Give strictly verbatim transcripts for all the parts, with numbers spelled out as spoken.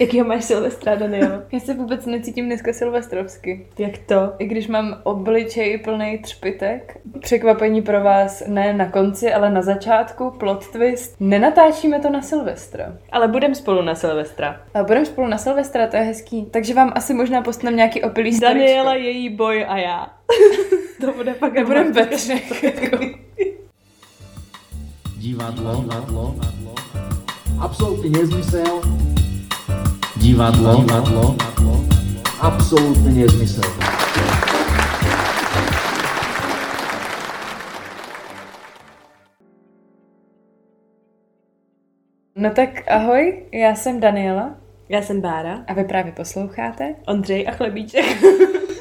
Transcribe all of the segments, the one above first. Jakýho máš Silvestra, Daniel? Já se vůbec necítím dneska silvestrovsky. Jak to? I když mám obličej plný třpitek. Překvapení pro vás ne na konci, ale na začátku. Plot twist. Nenatáčíme to na Silvestra. Ale budem spolu na Silvestra. Ale budem spolu na Silvestra, to je hezký. Takže vám asi možná postnem nějaký opilý storičko. Daniela, její boj a já. To bude pak... Nebudem ve třech. Divadlo. Absolutní nezmysel. Divadlo, divadlo, absolutně nezmysl. No tak ahoj, já jsem Daniela. Já jsem Bára. A vy právě posloucháte Ondřej a chlebíček.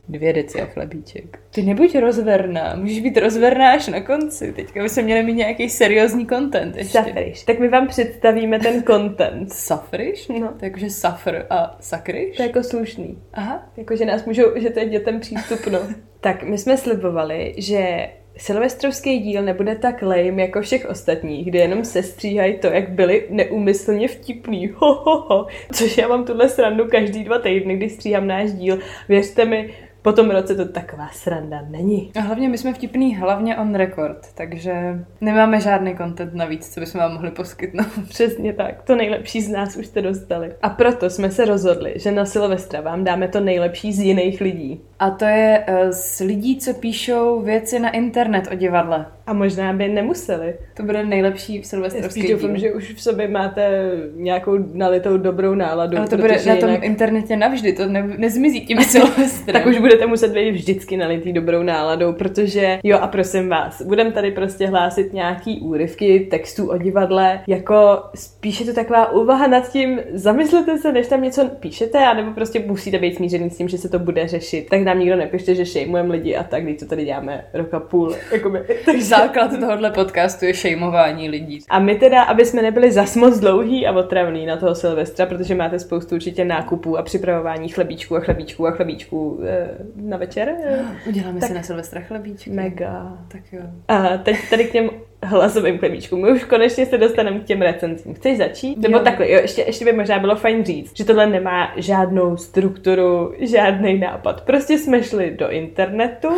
Dvě deci a chlebíček. Ty nebuď rozverná, můžeš být rozverná až na konci. Teďka by se měli mít nějaký seriózní content ještě. Safriš. Tak my vám představíme ten content. Safriš? No. To jakože safr a sakryš? To je jako slušný. Aha. Jakože nás můžou, že to je dětem přístupno. Tak my jsme slibovali, že silvestrovský díl nebude tak lame jako všech ostatních, kde jenom sestříhají to, jak byli neúmyslně vtipný. Ho, ho, ho. Což já mám tuhle srandu každý dva týdny, když stříhám náš díl. Věřte mi, po tom roce to taková sranda není. A hlavně my jsme vtipný hlavně on record, takže nemáme žádný content navíc, co bychom vám mohli poskytnout. Přesně tak, to nejlepší z nás už jste dostali. A proto jsme se rozhodli, že na Silvestra vám dáme to nejlepší z jiných lidí. A to je uh, z lidí, co píšou věci na internet o divadle. A možná by nemuseli. To bude nejlepší v silvestrovský díl. Doufám, že už v sobě máte nějakou nalitou dobrou náladu. Ale to bude na tom jinak... internetě navždy, to ne- nezmizí tím Silvestrem. Tak už budete muset být vždycky nalitý dobrou náladou, protože jo a prosím vás, budem tady prostě hlásit nějaký úryvky textů o divadle, jako spíše to taková úvaha nad tím, zamyslete se, než tam něco píšete, anebo prostě musíte být smířený s tím, že se to bude řešit. Tak nám nikdo nepište, že šejmujeme lidi a tak, když to tady děláme roka půl. Jakoby, takže... Základ tohohle podcastu je šejmování lidí. A my teda, aby jsme nebyli zas moc dlouhý a otravný na toho Silvestra, protože máte spoustu určitě nákupů a připravování chlebíčků a chlebíčků a chlebíčků e, na večer. E, Uděláme tak... si na Silvestra chlebíčky. Mega. Tak jo. A teď tady k těm hlasovým chlebíčkům. My už konečně se dostaneme k těm recenzím. Chceš začít? Nebo takhle, jo, ještě, ještě by možná bylo fajn říct, že tohle nemá žádnou strukturu, žádný nápad. Prostě jsme šli do internetu,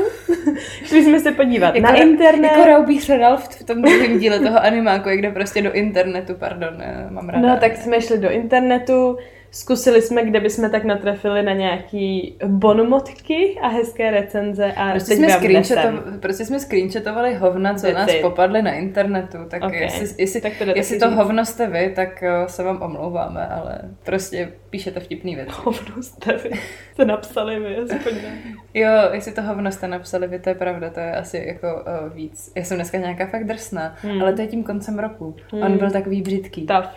šli jsme se podívat jako na internet. Jako Raubí Ralf v tom druhém díle toho animáku, kde prostě do internetu, pardon, mám ráda. No tak jsme šli do internetu, zkusili jsme, kde bychom tak natrefili na nějaký bonmotky a hezké recenze a prostě teď vám Prostě jsme screenshotovali hovna, co ty, nás ty. popadly na internetu, tak okay. jestli, jestli, tak to, jestli to hovno jste vy, tak se vám omlouváme, ale prostě píšete vtipný věci. Hovno jste vy, to napsali vy, aspoň ne. Jo, jestli to hovno jste napsali vy, to je pravda, to je asi jako uh, víc. Já jsem dneska nějaká fakt drsná, hmm. ale to je tím koncem roku. Hmm. On byl takový břídký. Tough.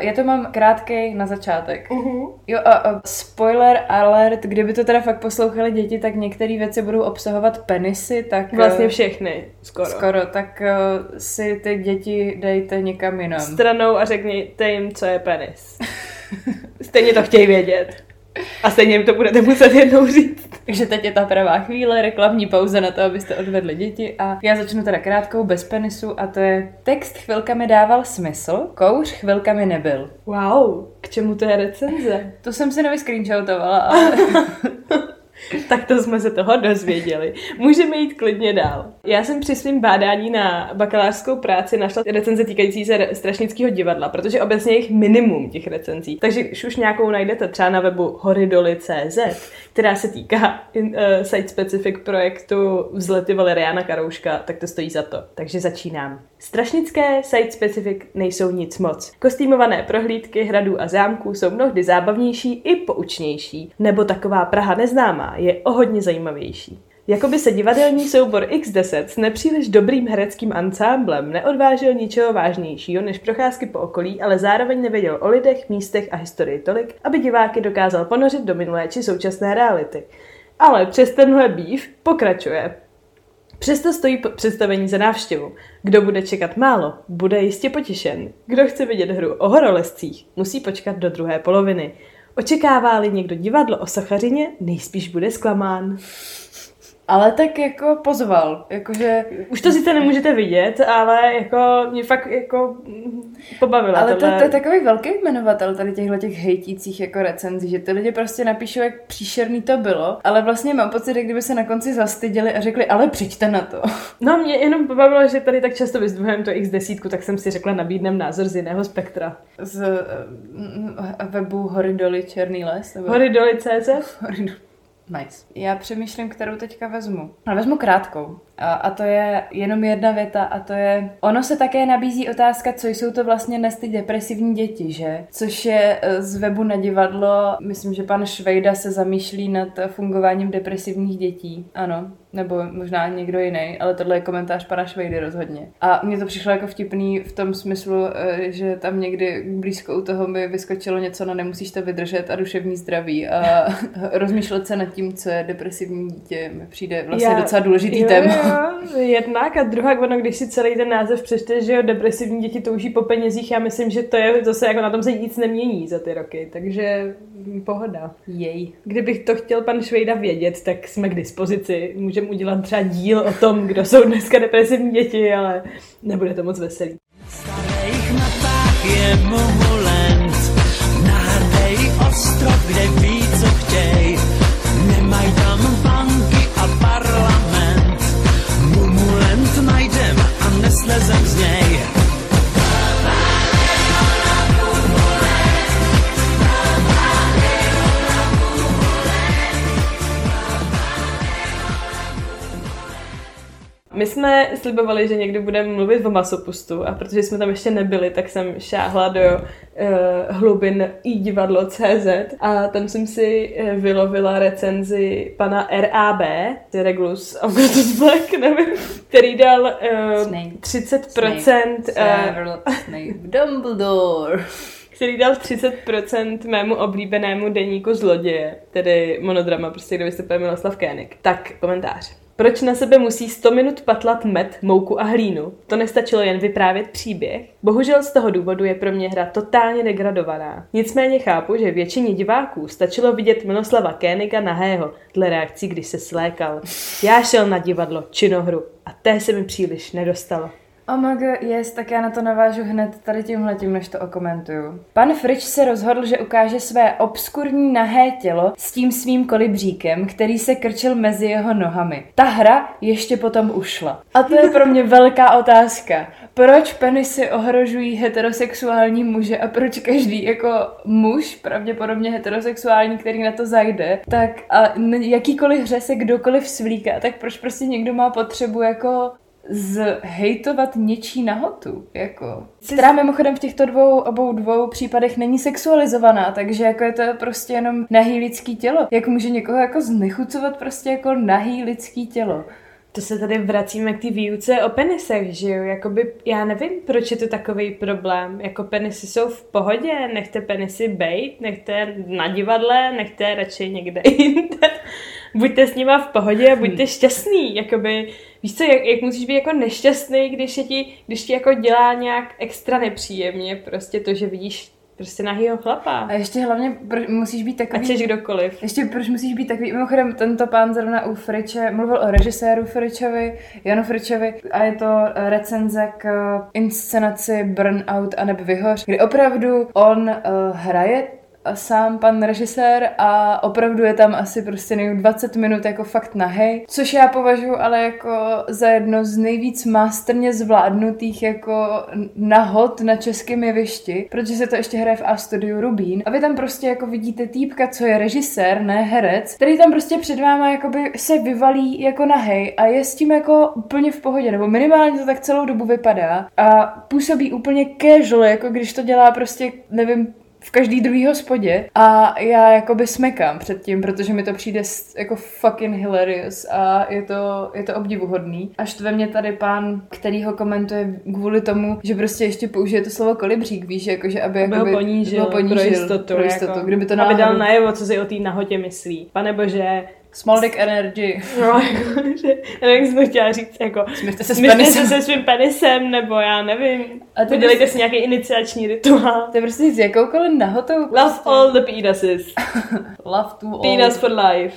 Já to mám krátkej na začátek. Uhum. Jo a, a spoiler alert, kdyby to teda fakt poslouchali děti, tak některé věci budou obsahovat penisy, tak... Vlastně všechny, skoro. Skoro, tak uh, si ty děti dejte někam jinam. Stranou a řekněte jim, co je penis. Stejně to chtějí vědět. A stejně jim to budete muset jednou říct. Takže teď je ta pravá chvíle, reklamní pauza na to, abyste odvedli děti. A já začnu teda krátkou, bez penisu, a to je text chvilkami dával smysl, kouř chvilkami nebyl. Wow, k čemu to je recenze? To jsem si nevyscreenshotovala, ale... Tak to jsme se toho dozvěděli. Můžeme jít klidně dál. Já jsem při svým bádání na bakalářskou práci našla recenze týkající se strašnického divadla, protože obecně je jich minimum těch recenzí. Takže už nějakou najdete třeba na webu horydoli tečka cé zet, která se týká uh, site-specific projektu Vzlety Valeriána Karouška, tak to stojí za to. Takže začínám. Strašnické site-specific nejsou nic moc. Kostýmované prohlídky hradů a zámků jsou mnohdy zábavnější i poučnější, nebo taková Praha neznámá je o hodně zajímavější. Jakoby se divadelní soubor iks deset s nepříliš dobrým hereckým ansámblem neodvážil ničeho vážnějšího než procházky po okolí, ale zároveň nevěděl o lidech, místech a historii tolik, aby diváky dokázal ponořit do minulé či současné reality. Ale přes tenhle býv pokračuje. Přesto stojí představení za návštěvu. Kdo bude čekat málo, bude jistě potěšen. Kdo chce vidět hru o horolezcích, musí počkat do druhé poloviny. Očekává-li někdo divadlo o sochařině, nejspíš bude zklamán. Ale tak jako pozval, jakože... Už to sice nemůžete vidět, ale jako mě fakt jako pobavila. Ale to, to je takový velký jmenovatel tady těchto těch hejtících jako recenzí, že ty lidi prostě napíšou, jak příšerný to bylo, ale vlastně mám pocit, jak kdyby se na konci zastyděli a řekli, ale přijďte na to. No mě jenom pobavilo, že tady tak často vyzdvihujeme to iks deset, tak jsem si řekla, nabídnem názor z jiného spektra. Z webu Horydoli Černý les? Nebo... horydoli tečka cé zet? Horydoli. Nice. Já přemýšlím, kterou teďka vezmu. Ale vezmu krátkou. A, a to je jenom jedna věta a to je... Ono se také nabízí otázka, co jsou to vlastně dnes ty depresivní děti, že? Což je z webu Na divadlo. Myslím, že pan Švejda se zamýšlí nad fungováním depresivních dětí. Ano. Nebo možná někdo jiný, ale tohle je komentář pana Švejdy rozhodně. A mně to přišlo jako vtipný v tom smyslu, že tam někdy blízko u toho mi vyskočilo něco, no nemusíš to vydržet a duševní zdraví. A rozmýšlet se nad tím, co je depresivní dítě, mi přijde vlastně Já, docela důležitý jo, téma. Jo, jednak a druhá, ono, když si celý ten název přečteš, že jo, depresivní děti touží po penězích, já myslím, že to je zase, jako na tom se nic nemění za ty roky, takže pohoda. Jej. Kdybych to chtěl pan Švejda vědět, tak jsme k dispozici. Může udělat třeba díl o tom, kdo jsou dneska depresivní děti, ale nebude to moc veselý. Starých matách je moulent, nahrdej ostrov, kde ví, co chtěj, nemají tam banky a parlament, moulent najdem a neslezem z něj. My jsme slibovali, že někdy budeme mluvit o masopustu a protože jsme tam ještě nebyli, tak jsem šáhla do uh, hlubin i divadlo tečka cé zet a tam jsem si vylovila recenzi pana er á bé, Regulus Augustus Black, nevím, který dal uh, třicet procent uh, Dumbledore. Který dal třicet procent mému oblíbenému deníku Zloděje, tedy monodrama, prostě kde vystupuje Miloslav Kénik. Tak, komentář. Proč na sebe musí sto minut patlat med, mouku a hlínu? To nestačilo jen vyprávět příběh. Bohužel z toho důvodu je pro mě hra totálně degradovaná. Nicméně chápu, že většině diváků stačilo vidět Miloslava Kéniga nahého, dle reakcí, když se slékal. Já šel na divadlo, činohru a té se mi příliš nedostalo. Omg, yes, tak já na to navážu hned tady tímhletím, než to okomentuju. Pan Frič se rozhodl, že ukáže své obskurní nahé tělo s tím svým kolibříkem, který se krčil mezi jeho nohami. Ta hra ještě potom ušla. A to je pro mě velká otázka. Proč penisy ohrožují heterosexuální muže a proč každý jako muž, pravděpodobně heterosexuální, který na to zajde, tak a jakýkoliv hře se kdokoliv svlíká, tak proč prostě někdo má potřebu jako... zhejtovat něčí nahotu, jako. Která mimochodem v těchto dvou, obou dvou případech není sexualizovaná, takže jako je to prostě jenom nahý lidský tělo. Jak může někoho jako znechucovat prostě jako nahý lidský tělo? To se tady vracíme k té výuce o penisech, že jo? Jakoby, já nevím, proč je to takový problém. Jako penisy jsou v pohodě, nechte penisy bejt, nechte na divadle, nechte radši někde jinde. Buďte s nima v pohodě a buďte šťastný, jakoby, víš co, jak, jak musíš být jako nešťastný, když je ti, když ti jako dělá nějak extra nepříjemně, prostě to, že vidíš prostě nahýho chlapa. A ještě hlavně proč musíš být takový... Ať jsi kdokoliv. Ještě proč musíš být takový... Mimochodem, tento pán zrovna u Friče mluvil o režiséru Fričovi, Janu Fričovi a je to recenze k inscenaci Burnout a neb vyhoř, kdy opravdu on uh, hraje a sám pan režisér a opravdu je tam asi prostě nejvíc dvacet minut jako fakt nahej, což já považuji ale jako za jedno z nejvíc mástrně zvládnutých jako nahod na českém jevišti, protože se to ještě hraje v A studiu Rubín a vy tam prostě jako vidíte týpka, co je režisér, ne herec, který tam prostě před váma jakoby se vyvalí jako nahej a je s tím jako úplně v pohodě, nebo minimálně to tak celou dobu vypadá a působí úplně casual, jako když to dělá prostě, nevím, v každý druhý hospodě a já jakoby smekám před tím, protože mi to přijde jako fucking hilarious a je to, je to obdivuhodný. Až to ve mně tady pán, který ho komentuje kvůli tomu, že prostě ještě použije to slovo kolibřík, víš, jakože aby, aby ho ponížil, ponížil pro jistotu, pro jistotu jako, kdyby to náhodou... Aby dal najevo, co si o té nahotě myslí. Panebože... Small dick energy. No, jakože, já nevím, jak jsem to chtěla říct, jako, smyřte se, se se svým penisem, nebo já nevím, udělejte si nějaký iniciační rituál. To je prostě s jakoukoliv nahotou. Love prostě. All the penises. Love to all. Penis for life.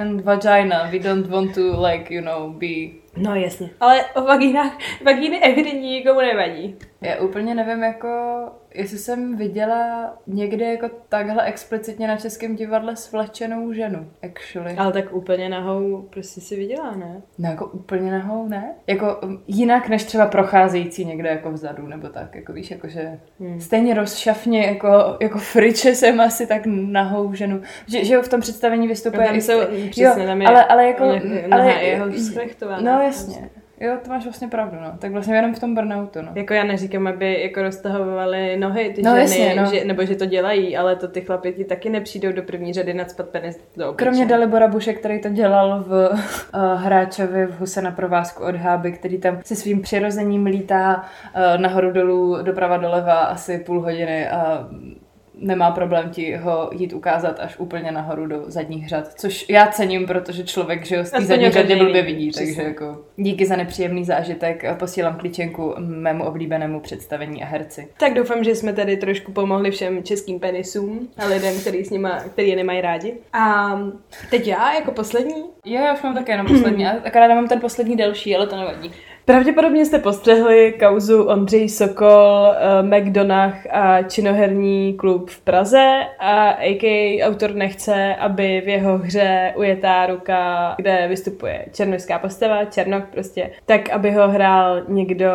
And vagina, we don't want to, like, you know, be... No, jasně. Ale o vagínách, vagíny evidentně nikomu nevadí. Já úplně nevím, jako, jestli jsem viděla někde jako takhle explicitně na Českém divadle svlečenou ženu, actually. Ale tak úplně nahou prostě si viděla, ne? No, jako úplně nahou, ne? Jako jinak než třeba procházející někde jako vzadu, nebo tak, jako víš, jakože hmm. stejně rozšafně, jako, jako Friče jsem asi tak nahou ženu. Že, že jo, v tom představení vystupuje... No, tam jsou, přesně, tam je ale, ale jako, nahá jeho zprechtována. No, jasně. Jo, to máš vlastně pravdu, no. Tak vlastně jenom v tom burnoutu, no. Jako já neříkám, aby jako roztahovaly nohy ty no, ženy, jasně, no. Že, nebo že to dělají, ale to ty chlapěti taky nepřijdou do první řady nadspat penis do obliče. Kromě Dalibora Buše, který to dělal v uh, Hráčovi v Huse na provázku od Háby, který tam se svým přirozením lítá uh, nahoru dolů, doprava doleva asi půl hodiny a... nemá problém ti ho jít ukázat až úplně nahoru do zadních řad, což já cením, protože člověk, že ho z té zadní řady blbě vidí, přesně. Takže jako díky za nepříjemný zážitek, posílám klíčenku mému oblíbenému představení a herci. Tak doufám, že jsme tady trošku pomohli všem českým penisům a lidem, který, s nima, který je nemají rádi. A teď já jako poslední? Jo, já už mám také jenom poslední, akorát mám ten poslední delší, ale to nevadí. Pravděpodobně jste postřehli kauzu Ondřej Sokol, McDonagh a Činoherní klub v Praze a á ká á autor nechce, aby v jeho hře Ujetá ruka, kde vystupuje černošská postava, Černok prostě, tak aby ho hrál někdo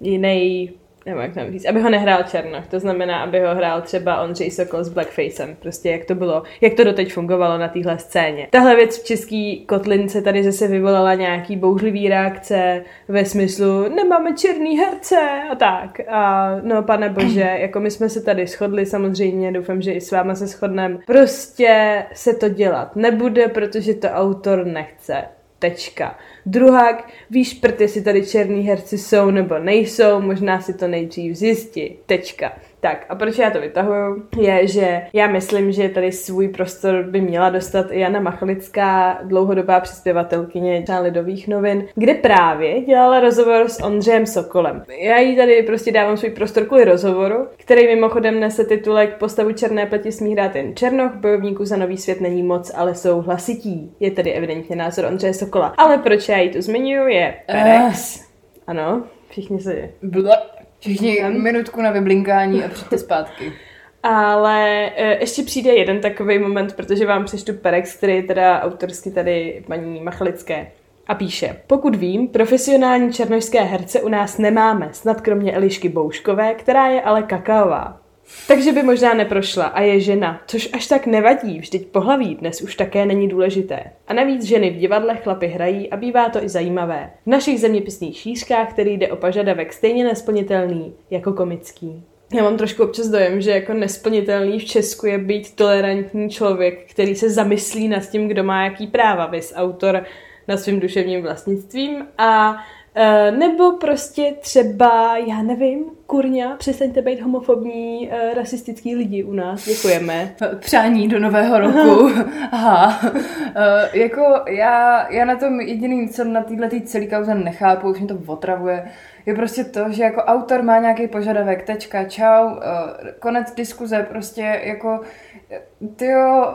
jiný, nebo jak tam říct, aby ho nehrál Černok, to znamená, aby ho hrál třeba Ondřej Sokol s blackfacem, prostě jak to bylo, jak to doteď fungovalo na téhle scéně. Tahle věc v český kotlince tady zase vyvolala nějaký bouřlivý reakce ve smyslu, nemáme černý herce a tak. A no pane bože, jako my jsme se tady shodli samozřejmě, doufám, že i s váma se shodneme, prostě se to dělat nebude, protože to autor nechce. Tečka. Druhák, víš, prty, jestli tady černý herci jsou nebo nejsou, možná si to nejdřív zjistí. Tečka. Tak a proč já to vytahuju, je, že já myslím, že tady svůj prostor by měla dostat i Jana Machalická, dlouhodobá přispěvatelkyně Lidových novin, kde právě dělala rozhovor s Ondřejem Sokolem. Já jí tady prostě dávám svůj prostor kvůli rozhovoru, který mimochodem nese titulek Postavu černé pleti smí hrát jen Černoch, bojovníků za nový svět není moc, ale jsou hlasití. Je tady evidentně názor Ondřeje Sokola. Ale proč já ji tu zmiňuju, je Perex. Ano, všichni se je. Všichni minutku na vyblinkání a přijďte zpátky. Ale ještě přijde jeden takový moment, protože vám přečtu Perex, který je teda autorsky tady paní Machalické. A píše, pokud vím, profesionální černošské herce u nás nemáme, snad kromě Elišky Bouškové, která je ale kakaová. Takže by možná neprošla a je žena, což až tak nevadí, vždyť pohlaví dnes už také není důležité. A navíc ženy v divadle chlapy hrají a bývá to i zajímavé. V našich zeměpisných šířkách, který jde o požadavek stejně nesplnitelný jako komický. Já mám trošku občas dojem, že jako nesplnitelný v Česku je být tolerantní člověk, který se zamyslí nad tím, kdo má jaký práva, viz autor nad svým duševním vlastnictvím a... Uh, nebo prostě třeba, já nevím, kurňa, přestaňte být homofobní, uh, rasistický lidi u nás, děkujeme. Přání do nového roku. Aha. Uh, jako já, já na tom jediný, co na této celé kauze nechápu, už mě to otravuje, je prostě to, že jako autor má nějaký požadavek, tečka, čau, uh, konec diskuze, prostě jako... Tyjo,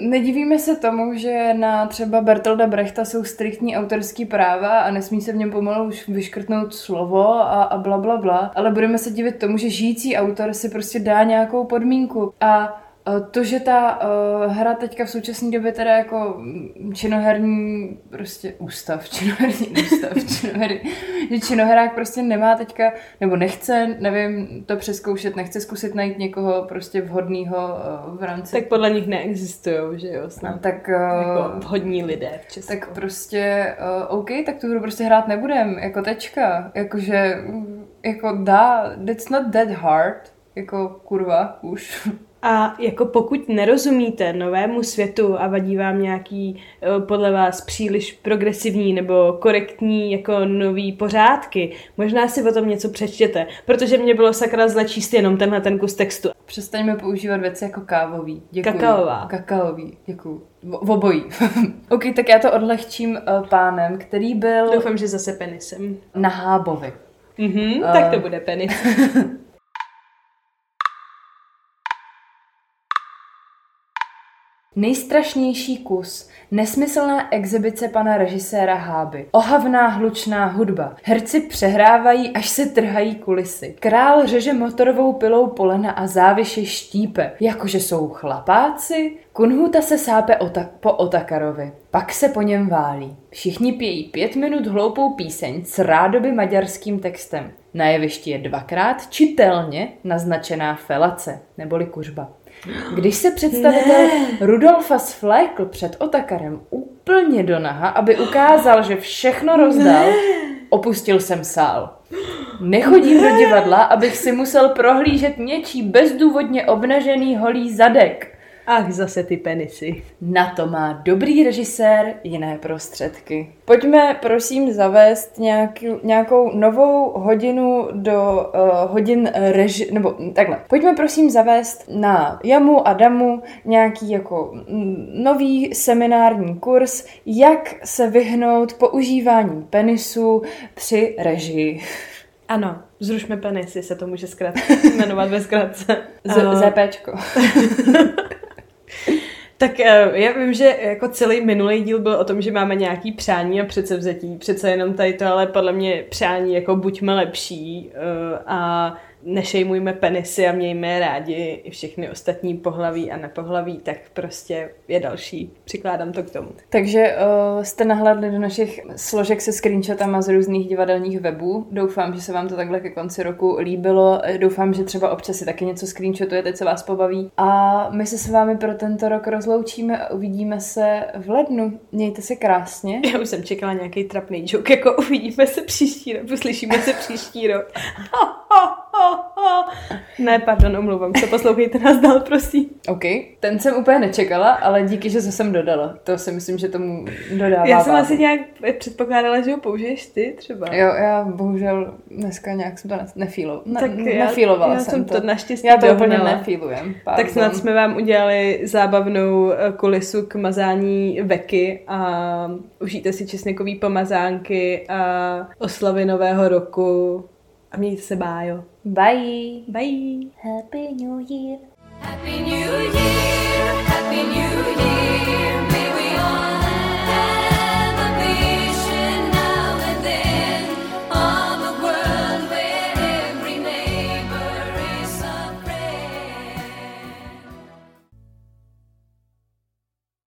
nedivíme se tomu, že na třeba Bertolda Brechta jsou striktní autorský práva a nesmí se v něm pomalu už vyškrtnout slovo a, a bla, bla, bla, ale budeme se divit tomu, že žijící autor si prostě dá nějakou podmínku a to, že ta uh, hra teďka v současné době teda jako činoherní prostě ústav, činoherní ústav, činoherní, že činoherák prostě nemá teďka, nebo nechce, nevím, to přeskoušet, nechce zkusit najít někoho prostě vhodného uh, v rámci... Tak podle nich neexistujou, že jo, snad. No, tak... Uh, jako vhodní lidé v Česku. Tak prostě, uh, OK, tak tu hru prostě hrát nebudem, jako tečka, jakože, jako dá, that's not that hard, jako kurva, už... A jako pokud nerozumíte novému světu a vadí vám nějaký podle vás příliš progresivní nebo korektní jako nový pořádky, možná si o tom něco přečtěte, protože mě bylo sakra zle číst jenom tenhle ten kus textu. Přestaňme používat věci jako kávový. Děkuji. Kakaová. Kakaový. Děkuji. V obojí. OK, tak já to odlehčím pánem, který byl... Doufám, že zase penisem. Na Hábovi. Mhm, uh... tak to bude penis. Nejstrašnější kus. Nesmyslná exibice pana režiséra Háby. Ohavná hlučná hudba. Herci přehrávají, až se trhají kulisy. Král řeže motorovou pilou polena a záviše štípe. Jakože jsou chlapáci? Kunhuta se sápe ota- po Otakarovi. Pak se po něm válí. Všichni pějí pět minut hloupou píseň s rádoby maďarským textem. Na jevišti je dvakrát čitelně naznačená felace, neboli kuřba. Když se představitel ne. Rudolfa svlékl před Otakarem úplně do naha, aby ukázal, že všechno rozdal, ne. opustil jsem sál. Nechodím ne. do divadla, abych si musel prohlížet něčí bezdůvodně obnažený holý zadek. Ach, zase ty penisy. Na to má dobrý režisér jiné prostředky. Pojďme, prosím, zavést nějaký, nějakou novou hodinu do uh, hodin reži... Nebo takhle. Pojďme, prosím, zavést na Jamu a Damu nějaký jako nový seminární kurz, jak se vyhnout používání penisu při režii. Ano, zrušme penisy, se to může zkrátit jmenovat ve zkratce. Zépéčko. Tak já vím, že jako celý minulý díl byl o tom, že máme nějaký přání a předsevzetí. Přece jenom tady to, ale podle mě přání jako buďme lepší a nešejmujme penisy a mějme rádi i všechny ostatní pohlaví a nepohlaví, tak prostě je další. Přikládám to k tomu. Takže uh, jste nahlédli do našich složek se screenshotama z různých divadelních webů. Doufám, že se vám to takhle ke konci roku líbilo. Doufám, že třeba občas si taky něco screenshotujete, co vás pobaví. A my se s vámi pro tento rok rozloučíme a uvidíme se v lednu. Mějte se krásně. Já už jsem čekala nějaký trapný joke, jako uvidíme se příští rok, uslyšíme se příští rok. Ne, pardon, omlouvám se, poslouchejte nás dál, prosím. OK, ten jsem úplně nečekala, ale díky, že se jsem dodala. To si myslím, že tomu dodává. Já jsem vážu. Asi nějak předpokládala, že ho použiješ ty třeba. Jo, já bohužel dneska nějak jsem to nefílo, ne, nefílovala já, já jsem, jsem to. to naštěstí já to úplně nefílujem. Tak snad jsme vám udělali zábavnou kulisu k mazání veky a užijte si česnekový pomazánky a oslavy nového roku. A mějte se, bájo. Bye. Bye. Happy New Year. Happy New Year.